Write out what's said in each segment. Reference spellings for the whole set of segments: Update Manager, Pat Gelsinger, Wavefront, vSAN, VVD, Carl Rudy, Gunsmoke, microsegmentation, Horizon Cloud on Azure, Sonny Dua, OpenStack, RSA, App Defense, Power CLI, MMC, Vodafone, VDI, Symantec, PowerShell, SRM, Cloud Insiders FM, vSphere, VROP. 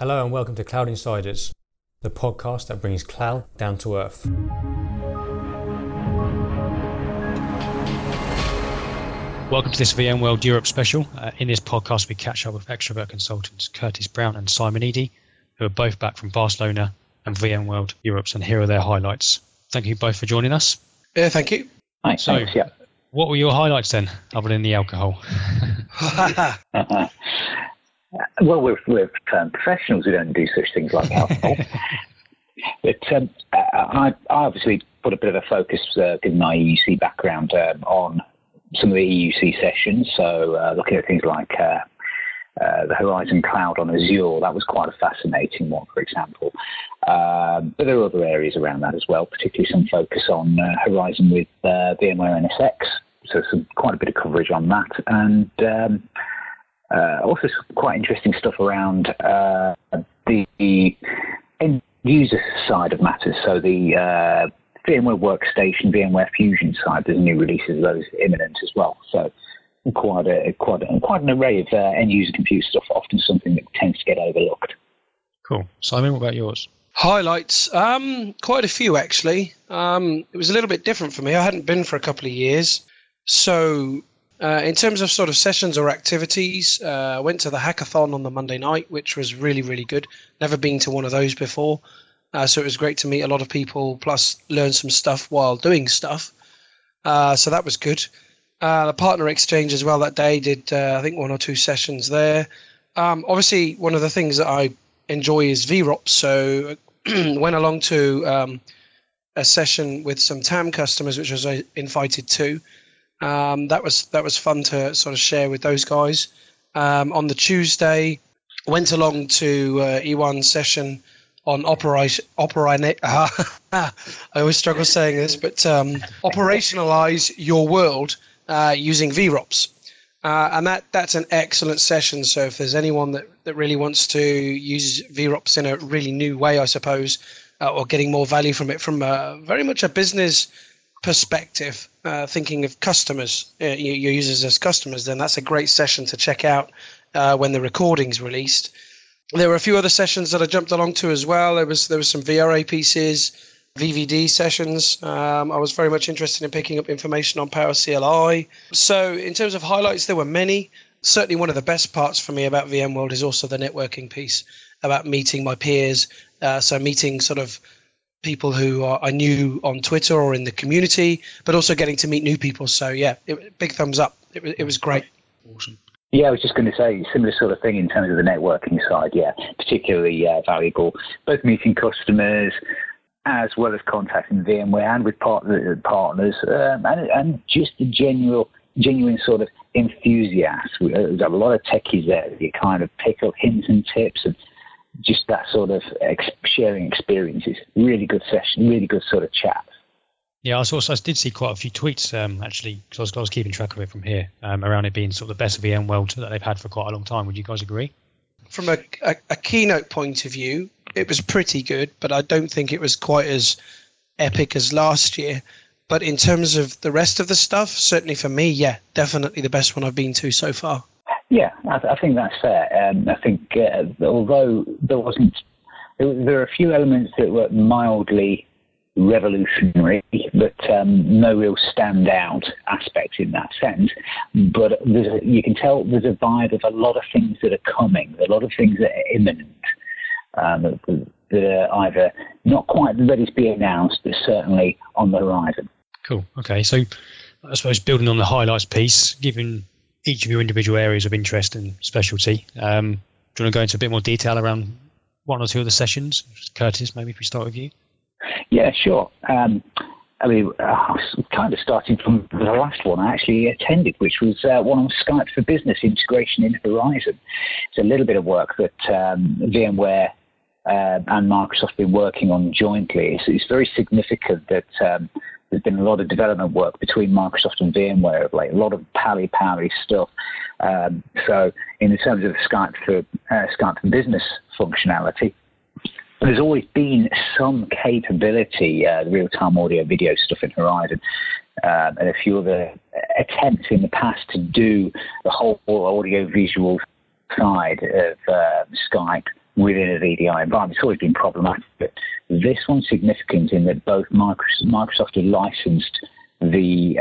Hello and welcome to Cloud Insiders, the podcast that brings cloud down to earth. Welcome to this VMworld Europe special. In this podcast, we catch up with extrovert consultants Curtis Brown and Simon Edie, who are both back from Barcelona and VMworld Europe, and here are their highlights. Thank you both for joining us. Yeah, thank you. Thanks, so, thanks, yeah. What were your highlights then, other than the alcohol? Well, we're professionals who don't do such things like alcohol. But I obviously put a bit of a focus, given my EUC background, on some of the EUC sessions. So looking at things like the Horizon Cloud on Azure, that was quite a fascinating one, for example. But there are other areas around that as well, particularly some focus on Horizon with VMware NSX. So quite a bit of coverage on that. And also some quite interesting stuff around the end user side of matters. So the VMware Workstation, VMware Fusion side, there's new releases of those imminent as well. So quite an array of end user compute stuff, often something that tends to get overlooked. Cool. Simon, what about yours? Highlights? Quite a few, actually. It was a little bit different for me. I hadn't been for a couple of years. So in terms of sort of sessions or activities, I went to the hackathon on the Monday night, which was really, really good. Never been to one of those before. So it was great to meet a lot of people, plus learn some stuff while doing stuff. So that was good. The partner exchange as well that day, did I think one or two sessions there. Obviously, one of the things that I enjoy is VROP. So went along to a session with some TAM customers, which I was invited to. That was fun to sort of share with those guys. On the Tuesday, went along to Ewan's session on I always struggle saying this, but operationalize your world using VROPs. And that's an excellent session. So if there's anyone that really wants to use VROPs in a really new way, I suppose, or getting more value from it from very much a business perspective, thinking of customers, your users as customers, then that's a great session to check out when the recording's released. There were a few other sessions that I jumped along to as well. There was some VRA pieces, VVD sessions. I was very much interested in picking up information on Power CLI. So in terms of highlights, there were many. Certainly one of the best parts for me about VMworld is also the networking piece, about meeting my peers. So meeting sort of people who I knew on Twitter or in the community, but also getting to meet new people. So yeah, big thumbs up. It was great. Awesome. Yeah, I was just going to say similar sort of thing in terms of the networking side. Yeah, particularly valuable, both meeting customers as well as contacting VMware and with partners, and just the genuine sort of enthusiasts. There's a lot of techies there. You kind of pick up hints and tips and just that sort of sharing experiences. Really good session. Really good sort of chat. Yeah, I did see quite a few tweets, actually, because I was keeping track of it from here, around it being sort of the best VMworld that they've had for quite a long time. Would you guys agree? From a keynote point of view, it was pretty good, but I don't think it was quite as epic as last year. But in terms of the rest of the stuff, certainly for me, yeah, definitely the best one I've been to so far. Yeah, I think that's fair. I think although there are a few elements that were mildly revolutionary, but no real standout aspects in that sense. But you can tell there's a vibe of a lot of things that are coming, a lot of things that are imminent, that are either not quite ready to be announced, but certainly on the horizon. Cool. Okay. So I suppose building on the highlights piece, given each of your individual areas of interest and specialty, do you want to go into a bit more detail around one or two of the sessions? Curtis, maybe if we start with you. Yeah, sure. I mean, kind of starting from the last one I actually attended, which was one on Skype for Business integration in Horizon. It's a little bit of work that VMware and Microsoft have been working on jointly. It's very significant that there's been a lot of development work between Microsoft and VMware of late, a lot of pally stuff. So in terms of Skype for Business functionality, there's always been some capability, real-time audio video stuff in Horizon, and a few other attempts in the past to do the whole audio-visual side of Skype within a VDI environment. It's always been problematic, but this one's significant in that both Microsoft had licensed the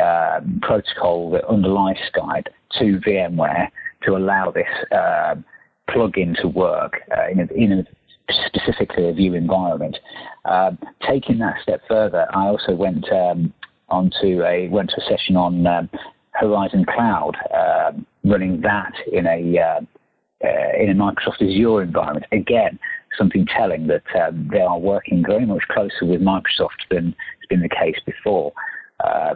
protocol that underlies Skype to VMware to allow this plug-in to work in a specifically a view environment. Taking that step further, I also went to a session on Horizon Cloud, running that in a Microsoft Azure environment. Again, something telling that they are working very much closer with Microsoft than has been the case before.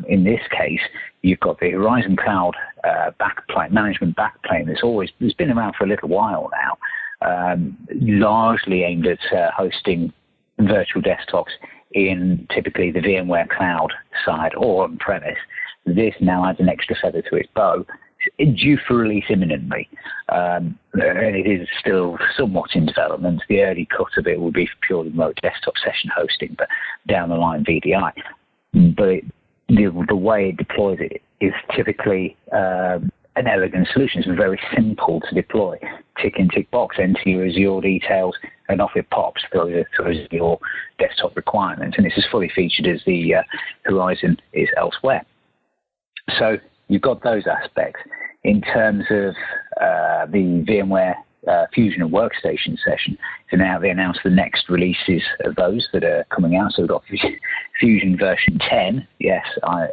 In this case, you've got the Horizon Cloud backplane, management backplane that's been around for a little while now. Largely aimed at hosting virtual desktops in typically the VMware cloud side or on-premise. This now adds an extra feather to its bow, due for release imminently. And it is still somewhat in development. The early cut of it will be for purely remote desktop session hosting, but down the line VDI. But the way it deploys it is typically an elegant solution. It's very simple to deploy. Tick in tick box, enter your Azure details, and off it pops. Those are your desktop requirements, and it's as fully featured as the Horizon is elsewhere. So you've got those aspects. In terms of the VMware Fusion and Workstation session, so now they announced the next releases of those that are coming out. So we've got Fusion version 10. Yes, I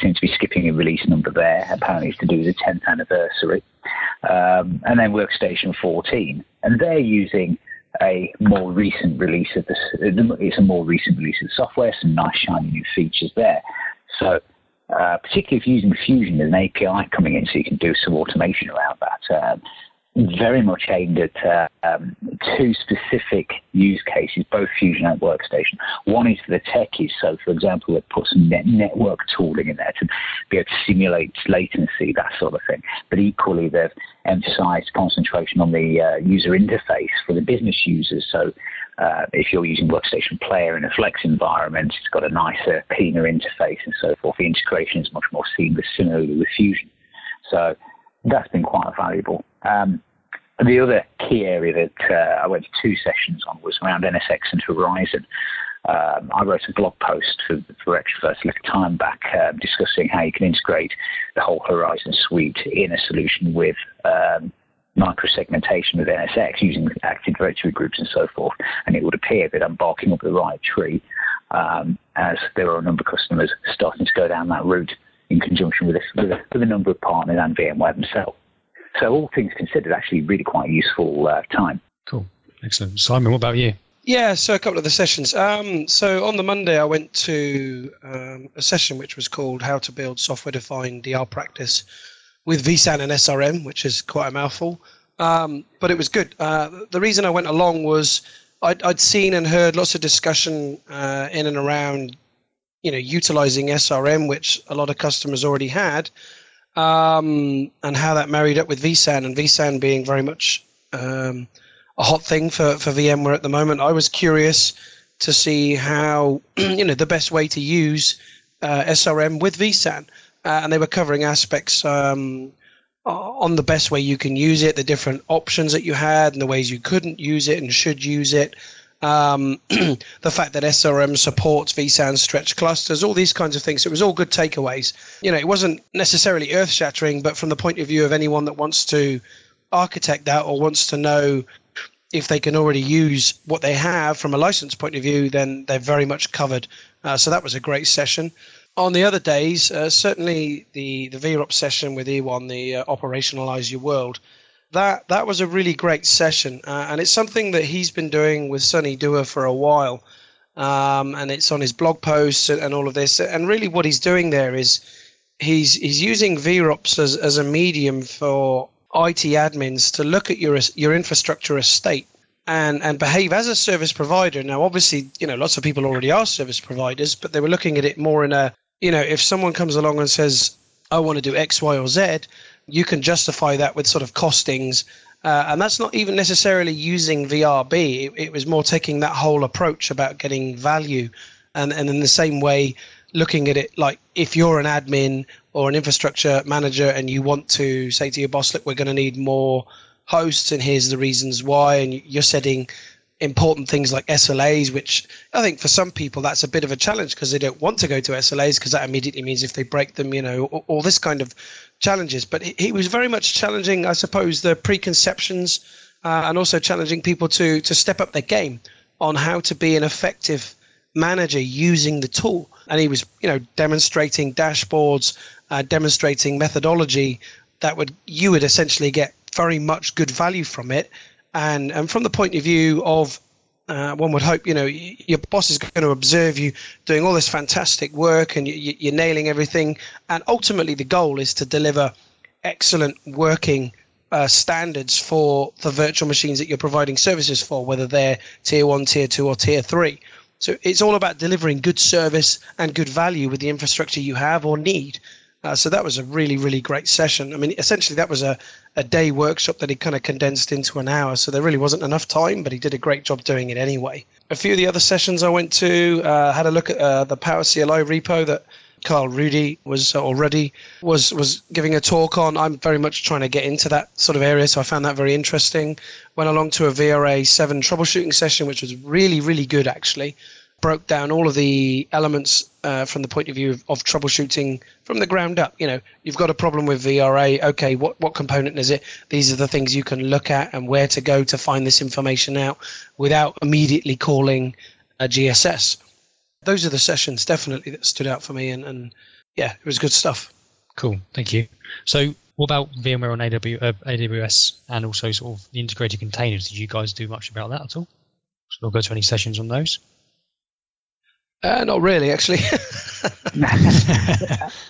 seem to be skipping a release number there. Apparently it's to do with the 10th anniversary. And then Workstation 14. And they're using a more recent release of the software, some nice shiny new features there. So particularly if you're using Fusion, there's an API coming in so you can do some automation around that. Very much aimed at two specific use cases, both Fusion and Workstation. One is for the techies. So, for example, we've put some network tooling in there to be able to simulate latency, that sort of thing. But equally, they've emphasized concentration on the user interface for the business users. So if you're using Workstation Player in a Flex environment, it's got a nicer, cleaner interface and so forth. The integration is much more seamless, similarly with Fusion. So that's been quite valuable. The other key area that I went to two sessions on was around NSX and Horizon. I wrote a blog post for Extroverts a little time back discussing how you can integrate the whole Horizon suite in a solution with micro-segmentation with NSX using Active Directory groups and so forth. And it would appear that I'm barking up the right tree as there are a number of customers starting to go down that route in conjunction with a number of partners and VMware themselves. So all things considered, actually really quite a useful time. Cool. Excellent. Simon, what about you? Yeah, so a couple of the sessions. So on the Monday, I went to a session which was called How to Build Software-Defined DR Practice with vSAN and SRM, which is quite a mouthful. But it was good. The reason I went along was I'd seen and heard lots of discussion in and around, utilizing SRM, which a lot of customers already had. And how that married up with vSAN, and vSAN being very much a hot thing for VMware at the moment. I was curious to see how, the best way to use SRM with vSAN. And they were covering aspects on the best way you can use it, the different options that you had and the ways you couldn't use it and should use it. The fact that SRM supports vSAN stretch clusters, all these kinds of things. It was all good takeaways. It wasn't necessarily earth-shattering, but from the point of view of anyone that wants to architect that or wants to know if they can already use what they have from a license point of view, then they're very much covered. So that was a great session. On the other days, certainly the VROP session with Ewan, the Operationalize Your World, That was a really great session, and it's something that he's been doing with Sonny Dua for a while, and it's on his blog posts and all of this. And really, what he's doing there is he's using VROPs as a medium for IT admins to look at your infrastructure estate and behave as a service provider. Now, obviously, lots of people already are service providers, but they were looking at it more in a if someone comes along and says, I want to do X, Y, or Z. You can justify that with sort of costings. And that's not even necessarily using VRB. It was more taking that whole approach about getting value. And in the same way, looking at it like if you're an admin or an infrastructure manager and you want to say to your boss, look, we're going to need more hosts, and here's the reasons why, and you're setting important things like SLAs, which I think for some people that's a bit of a challenge because they don't want to go to SLAs because that immediately means if they break them, you know, all this kind of challenges. But he was very much challenging, I suppose, the preconceptions and also challenging people to step up their game on how to be an effective manager using the tool. And he was, you know, demonstrating dashboards, demonstrating methodology that you would essentially get very much good value from it. And from the point of view of, one would hope, you know, your boss is going to observe you doing all this fantastic work and you're nailing everything. And ultimately, the goal is to deliver excellent working standards for the virtual machines that you're providing services for, whether they're tier 1, tier 2 or tier 3. So it's all about delivering good service and good value with the infrastructure you have or need. So that was a really, really great session. I mean, essentially, that was a day workshop that he kind of condensed into an hour. So there really wasn't enough time, but he did a great job doing it anyway. A few of the other sessions I went to, had a look at the Power CLI repo that Carl Rudy was giving a talk on. I'm very much trying to get into that sort of area, so I found that very interesting. Went along to a VRA 7 troubleshooting session, which was really, really good, actually. Broke down all of the elements from the point of view of troubleshooting from the ground up. You know, you've got a problem with VRA. Okay, what component is it? These are the things you can look at and where to go to find this information out without immediately calling a GSS. Those are the sessions definitely that stood out for me. And yeah, it was good stuff. Cool. Thank you. So what about VMware on AWS and also sort of the integrated containers? Did you guys do much about that at all? So not go to any sessions on those? Not really, actually.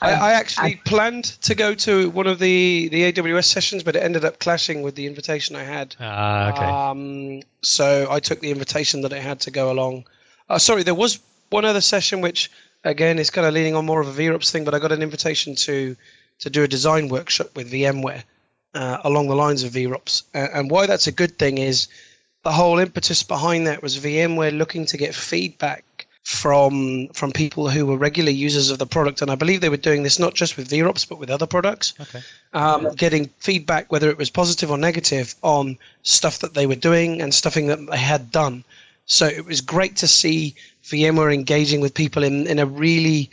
I actually planned to go to one of the AWS sessions, but it ended up clashing with the invitation I had. Okay. So I took the invitation that I had to go along. Sorry, there was one other session which, again, is kind of leaning on more of a VROPS thing, but I got an invitation to do a design workshop with VMware along the lines of VROPS. And why that's a good thing is the whole impetus behind that was VMware looking to get feedback from people who were regular users of the product. And I believe they were doing this not just with VROPS, but with other products, getting feedback, whether it was positive or negative, on stuff that they were doing and stuffing that they had done. So it was great to see VMware engaging with people in a really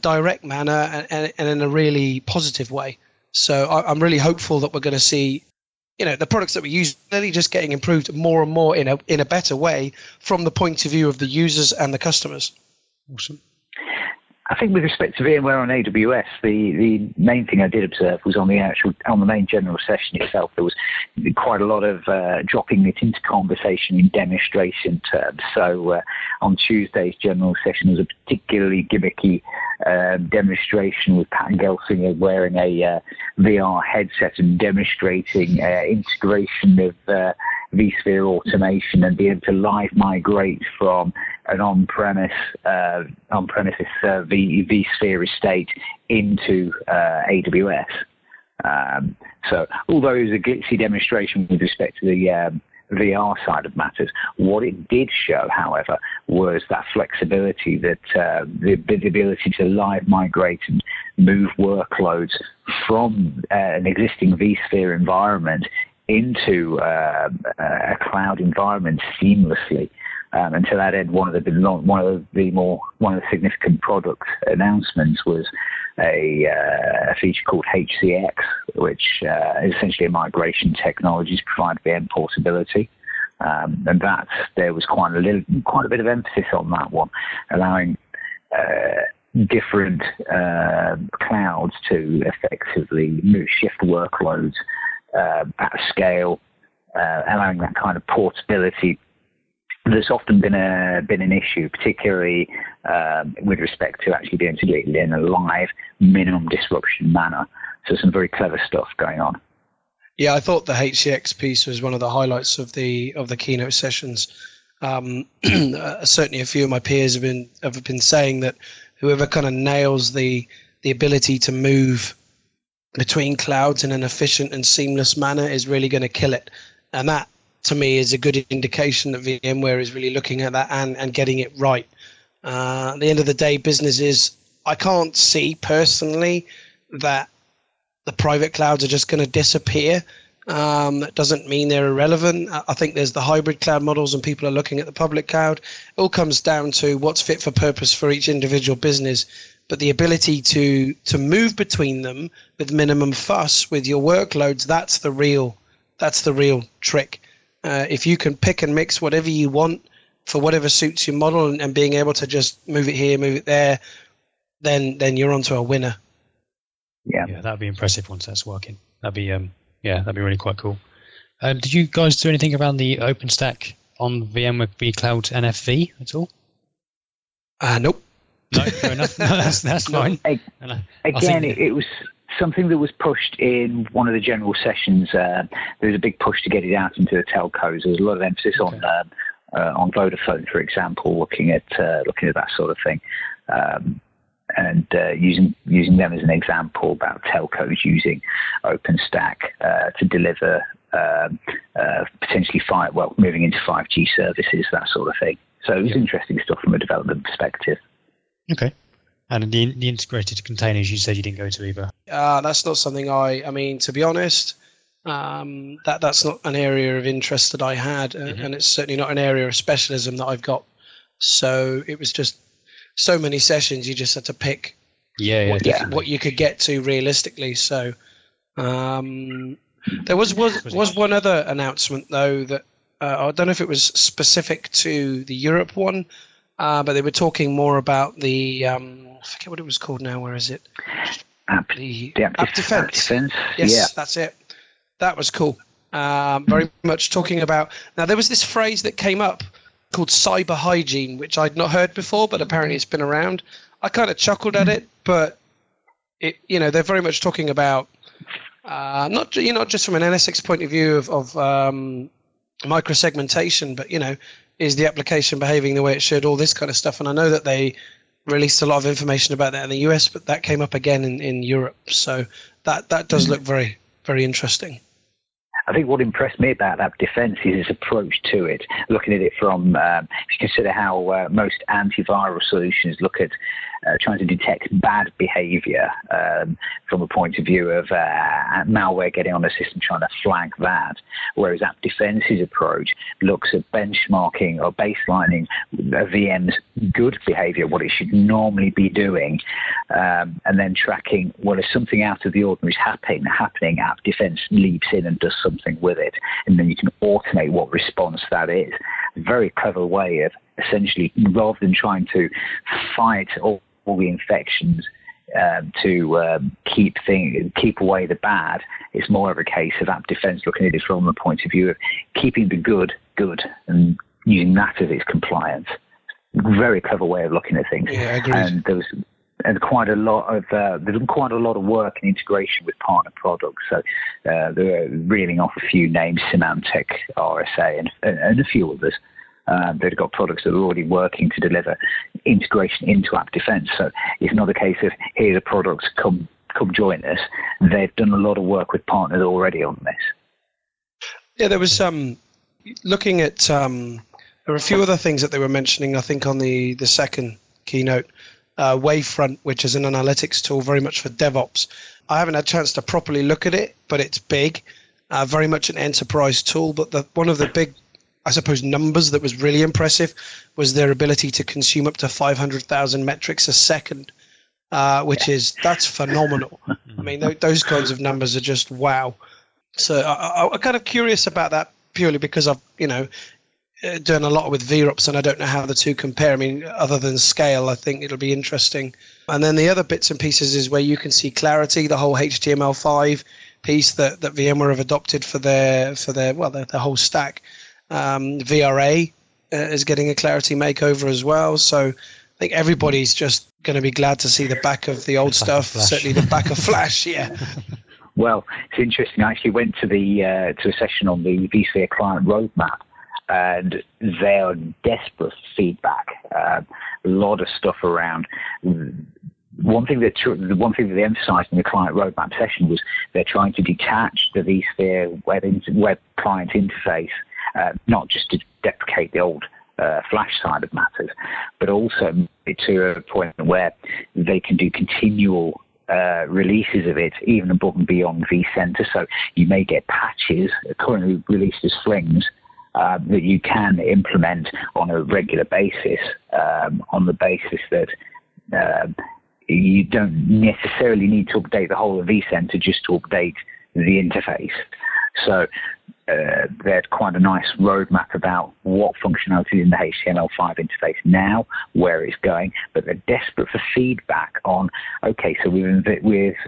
direct manner and in a really positive way. So I'm really hopeful that we're going to see, you know, the products that we use really just getting improved more and more in a better way from the point of view of the users and the customers. Awesome. I think with respect to VMware on AWS, the main thing I did observe was on the main general session itself, there was quite a lot of dropping it into conversation in demonstration terms. So on Tuesday's general session was a particularly gimmicky demonstration with Pat Gelsinger wearing a VR headset and demonstrating integration of vSphere automation and being able to live migrate from an on-premises vSphere estate into AWS. So although it was a glitzy demonstration with respect to the VR side of matters, what it did show, however, was that flexibility, that the ability to live migrate and move workloads from an existing vSphere environment into a cloud environment seamlessly. And to that end, one of the significant product announcements was a feature called HCX, which is essentially a migration technology to provide VM portability. And that there was quite a bit of emphasis on that one, allowing different clouds to effectively shift workloads at scale, allowing that kind of portability. There's often been an issue, particularly with respect to actually being able to do it in a live, minimum disruption manner. So some very clever stuff going on. Yeah, I thought the HCX piece was one of the highlights of the keynote sessions. Certainly, a few of my peers have been saying that whoever kind of nails the ability to move between clouds in an efficient and seamless manner is really going to kill it, and that, to me, is a good indication that VMware is really looking at that and getting it right. At the end of the day, businesses, I can't see personally that the private clouds are just going to disappear. That doesn't mean they're irrelevant. I think there's the hybrid cloud models and people are looking at the public cloud. It all comes down to what's fit for purpose for each individual business. But the ability to move between them with minimum fuss with your workloads, that's the real trick. If you can pick and mix whatever you want for whatever suits your model and being able to just move it here, move it there, then you're onto a winner. Yeah, that'd be impressive once that's working. That'd be really quite cool. Did you guys do anything around the OpenStack on VMware vCloud NFV at all? Nope. No, fair enough. No, that's fine. It was something that was pushed in one of the general sessions. There was a big push to get it out into the telcos. There was a lot of emphasis on Vodafone, for example, looking at that sort of thing. And using them as an example about telcos using OpenStack to deliver potentially moving into 5G services, that sort of thing. So it was interesting stuff from a development perspective. Okay. And the integrated containers you said you didn't go to either. That's not something I mean, to be honest, that's not an area of interest that I had, and it's certainly not an area of specialism that I've got. So it was just so many sessions, you just had to pick what you could get to realistically. So there was one other announcement, though, that I don't know if it was specific to the Europe one, but they were talking more about the I forget what it was called now. Where is it? App Defense. Yes, that's it. That was cool. Very much talking about. Now there was this phrase that came up called cyber hygiene, which I'd not heard before, but apparently it's been around. I kind of chuckled at it, but they're very much talking about not just from an NSX point of view of microsegmentation, but is the application behaving the way it should, all this kind of stuff. And I know that they released a lot of information about that in the US, but that came up again in Europe. So that does look very, very interesting. I think what impressed me about App Defense is its approach to it, looking at it from, if you consider how most antiviral solutions look at trying to detect bad behavior from a point of view of malware getting on a system, trying to flag that, whereas App Defense's approach looks at benchmarking or baselining a VM's good behavior, what it should normally be doing, and then tracking, well, if something out of the ordinary is happening, App Defense leaps in and does something with it, and then you can automate what response that is. A very clever way of essentially, rather than trying to fight all the infections to keep away the bad, it's more of a case of App Defense looking at it from the point of view of keeping the good and using that as its compliance. Very clever way of looking at things. Yeah, and there's quite a lot of work and integration with partner products. So they're reeling off a few names: Symantec, RSA, and a few others. They've got products that are already working to deliver integration into App Defense. So it's not a case of, here's a product, come join us. They've done a lot of work with partners already on this. Yeah, there was looking at, there were a few other things that they were mentioning, I think, on the second keynote. Wavefront, which is an analytics tool very much for DevOps. I haven't had a chance to properly look at it, but it's big, very much an enterprise tool. But one of the big, I suppose, numbers that was really impressive was their ability to consume up to 500,000 metrics a second, that's phenomenal. I mean, those kinds of numbers are just wow. So I'm kind of curious about that purely because I've, done a lot with VROPs and I don't know how the two compare. I mean, other than scale, I think it'll be interesting. And then the other bits and pieces is where you can see Clarity, the whole HTML5 piece that VMware have adopted for their whole stack. VRA is getting a Clarity makeover as well. So I think everybody's just going to be glad to see the back of the old stuff, certainly the back of Flash, yeah. Well, it's interesting. I actually went to a session on the vSphere client roadmap, and they are desperate for feedback. A lot of stuff around. One thing that they emphasised in the client roadmap session was they're trying to detach the vSphere web client interface, not just to deprecate the old Flash side of matters, but also to a point where they can do continual releases of it, even above and beyond vCenter. So you may get patches, currently released as flings, that you can implement on a regular basis, on the basis that you don't necessarily need to update the whole of vCenter, just to update the interface. So there's quite a nice roadmap about what functionality is in the HTML5 interface now, where it's going, but they're desperate for feedback on, okay, so we've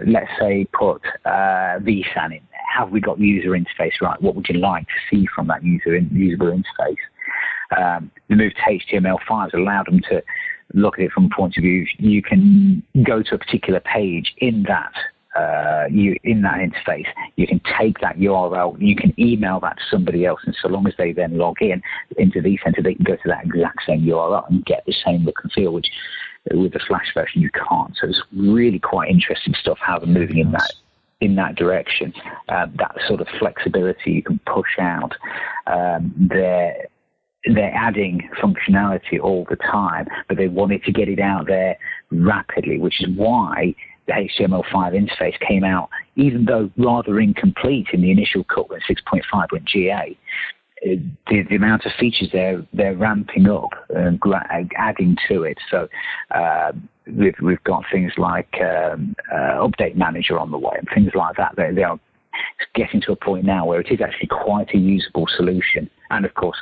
let's say, put vSAN in there. Have we got the user interface right? What would you like to see from that usable interface? The move to HTML5 has allowed them to look at it from a point of view. You can go to a particular page in that in that interface, you can take that URL, you can email that to somebody else, and so long as they then log in into vCenter, they can go to that exact same URL and get the same look and feel, which with the Flash version you can't. So it's really quite interesting stuff how they're moving in that direction. That sort of flexibility you can push out. They're adding functionality all the time, but they wanted to get it out there rapidly, which is why the HTML5 interface came out, even though rather incomplete in the initial cut when 6.5 went GA. The amount of features they're ramping up and adding to it. So we've got things like Update Manager on the way and things like that. They are getting to a point now where it is actually quite a usable solution, and of course,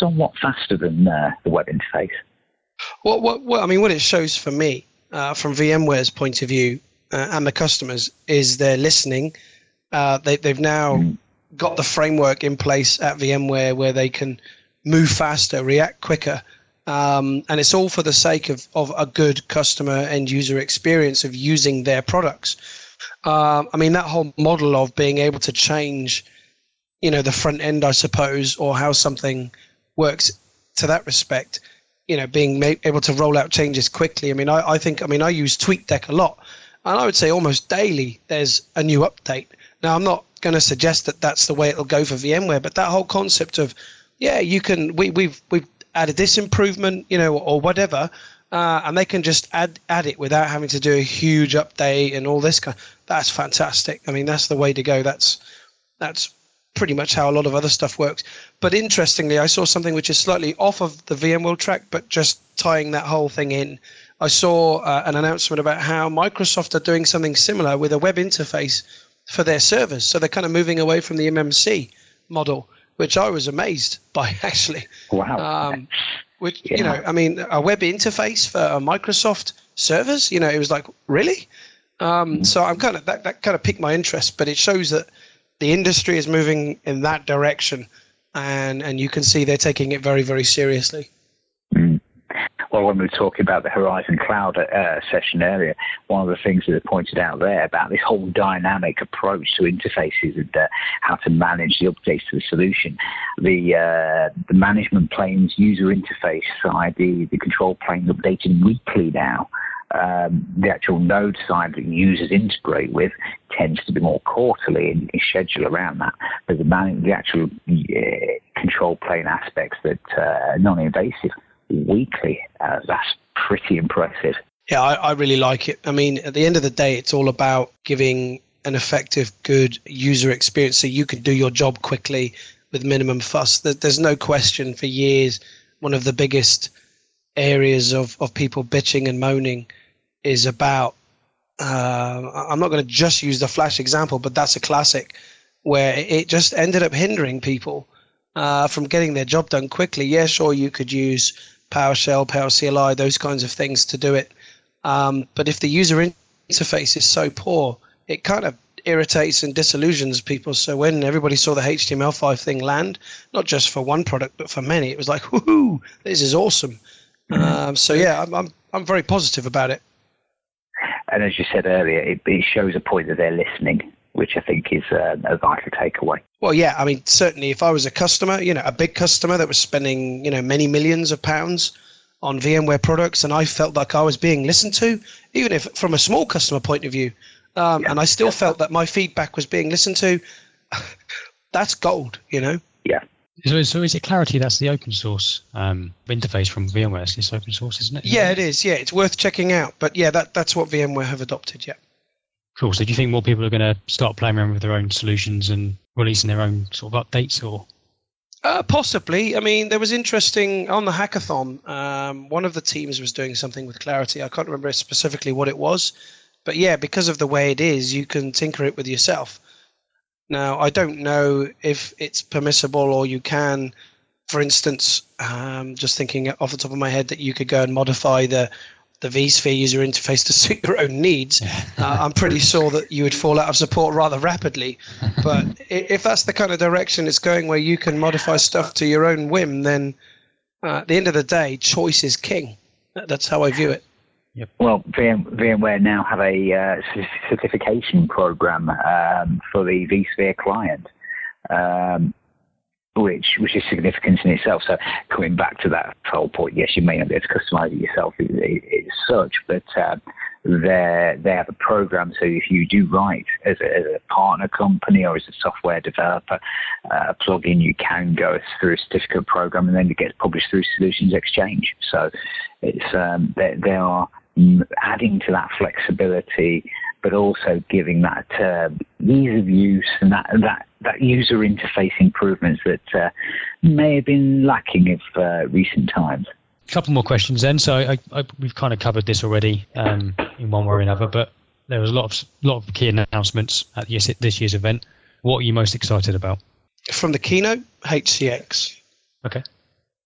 somewhat faster than the web interface. What I mean, what it shows for me, from VMware's point of view and the customers, is they're listening. They've now got the framework in place at VMware where they can move faster, react quicker, and it's all for the sake of a good customer end user experience of using their products. I mean, that whole model of being able to change, you know, the front end, I suppose, or how something works to that respect, you know, being able to roll out changes quickly. I mean, I use TweetDeck a lot, and I would say almost daily there's a new update. Now, I'm not going to suggest that that's the way it'll go for VMware, but that whole concept of, yeah, you can, we've added this improvement, you know, or whatever, and they can just add it without having to do a huge update and all this kind. That's fantastic. I mean, that's the way to go. That's pretty much how a lot of other stuff works. But interestingly, I saw something which is slightly off of the VMworld track, but just tying that whole thing in. I saw an announcement about how Microsoft are doing something similar with a web interface for their servers. So they're kind of moving away from the MMC model, which I was amazed by, actually. Wow. You know, I mean, a web interface for Microsoft servers, you know, it was like, really? So I'm kind of, that kind of piqued my interest, but it shows that the industry is moving in that direction, and you can see they're taking it very, very seriously. Well, when we were talking about the Horizon Cloud session earlier, one of the things that was pointed out there about this whole dynamic approach to interfaces and how to manage the updates to the solution, the management plane's user interface side, the control plane updating weekly now. The actual node side that users integrate with tends to be more quarterly and schedule around that. But the actual control plane aspects that are non-invasive weekly, that's pretty impressive. Yeah, I really like it. I mean, at the end of the day, it's all about giving an effective, good user experience so you can do your job quickly with minimum fuss. There's no question, for years, one of the biggest areas of people bitching and moaning is about, I'm not going to just use the Flash example, but that's a classic where it just ended up hindering people from getting their job done quickly. Yeah, sure, you could use PowerShell, Power CLI, those kinds of things to do it. But if the user interface is so poor, it kind of irritates and disillusions people. So when everybody saw the HTML5 thing land, not just for one product, but for many, it was like, woohoo, this is awesome. So yeah, I'm very positive about it. And as you said earlier, it shows a point that they're listening, which I think is a vital takeaway. Well, yeah, I mean, certainly if I was a customer, you know, a big customer that was spending, you know, many millions of pounds on VMware products, and I felt like I was being listened to, even if from a small customer point of view, and I still felt that my feedback was being listened to, that's gold, you know? Yeah. So is it Clarity? That's the open source interface from VMware. It's open source, isn't it? Yeah, it is. Yeah, it's worth checking out. But yeah, that's what VMware have adopted. Yeah. Cool. So do you think more people are going to start playing around with their own solutions and releasing their own sort of updates, or? Possibly. I mean, there was interesting on the hackathon. One of the teams was doing something with Clarity. I can't remember specifically what it was, but yeah, because of the way it is, you can tinker it with yourself. Now, I don't know if it's permissible or you can, for instance, just thinking off the top of my head that you could go and modify the vSphere user interface to suit your own needs. I'm pretty sure that you would fall out of support rather rapidly. But if that's the kind of direction it's going, where you can modify stuff to your own whim, then at the end of the day, choice is king. That's how I view it. Yep. Well, VMware now have a certification program for the vSphere client, which is significant in itself. So coming back to that whole point, yes, you may not be able to customize it yourself as such, but they have a program. So if you do write as a partner company or as a software developer, a plugin, you can go through a certificate program, and then it gets published through Solutions Exchange. So it's they are adding to that flexibility, but also giving that ease of use and that user interface improvements that may have been lacking of recent times. A couple more questions then. So we've kind of covered this already in one way or another, but there was a lot of key announcements at this year's event. What are you most excited about? From the keynote, HCX. Okay.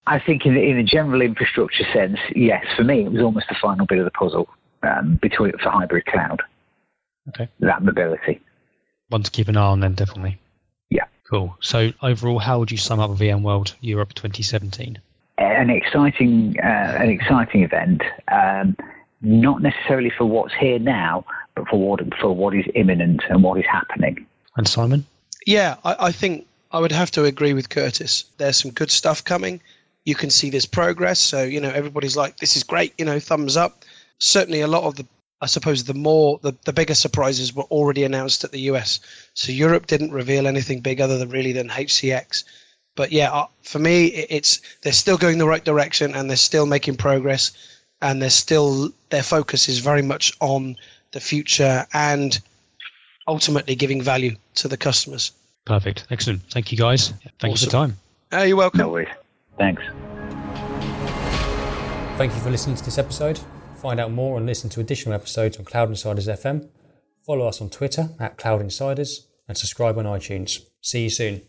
I think in a general infrastructure sense, yes, for me, it was almost the final bit of the puzzle for hybrid cloud. Okay. That mobility. One to keep an eye on then, definitely. Yeah. Cool. So overall, how would you sum up VMworld Europe 2017? An exciting event, not necessarily for what's here now, but for what is imminent and what is happening. And Simon? Yeah, I think I would have to agree with Curtis. There's some good stuff coming. You can see this progress. So, everybody's like, this is great, thumbs up. Certainly a lot of the bigger surprises were already announced at the US. So Europe didn't reveal anything big other than HCX. But yeah, for me, they're still going the right direction, and they're still making progress, and their focus is very much on the future and ultimately giving value to the customers. Perfect. Excellent. Thank you, guys. Thanks for the time. You're welcome. No worries. Thanks. Thank you for listening to this episode. Find out more and listen to additional episodes on Cloud Insiders FM. Follow us on Twitter @Cloud Insiders and subscribe on iTunes. See you soon.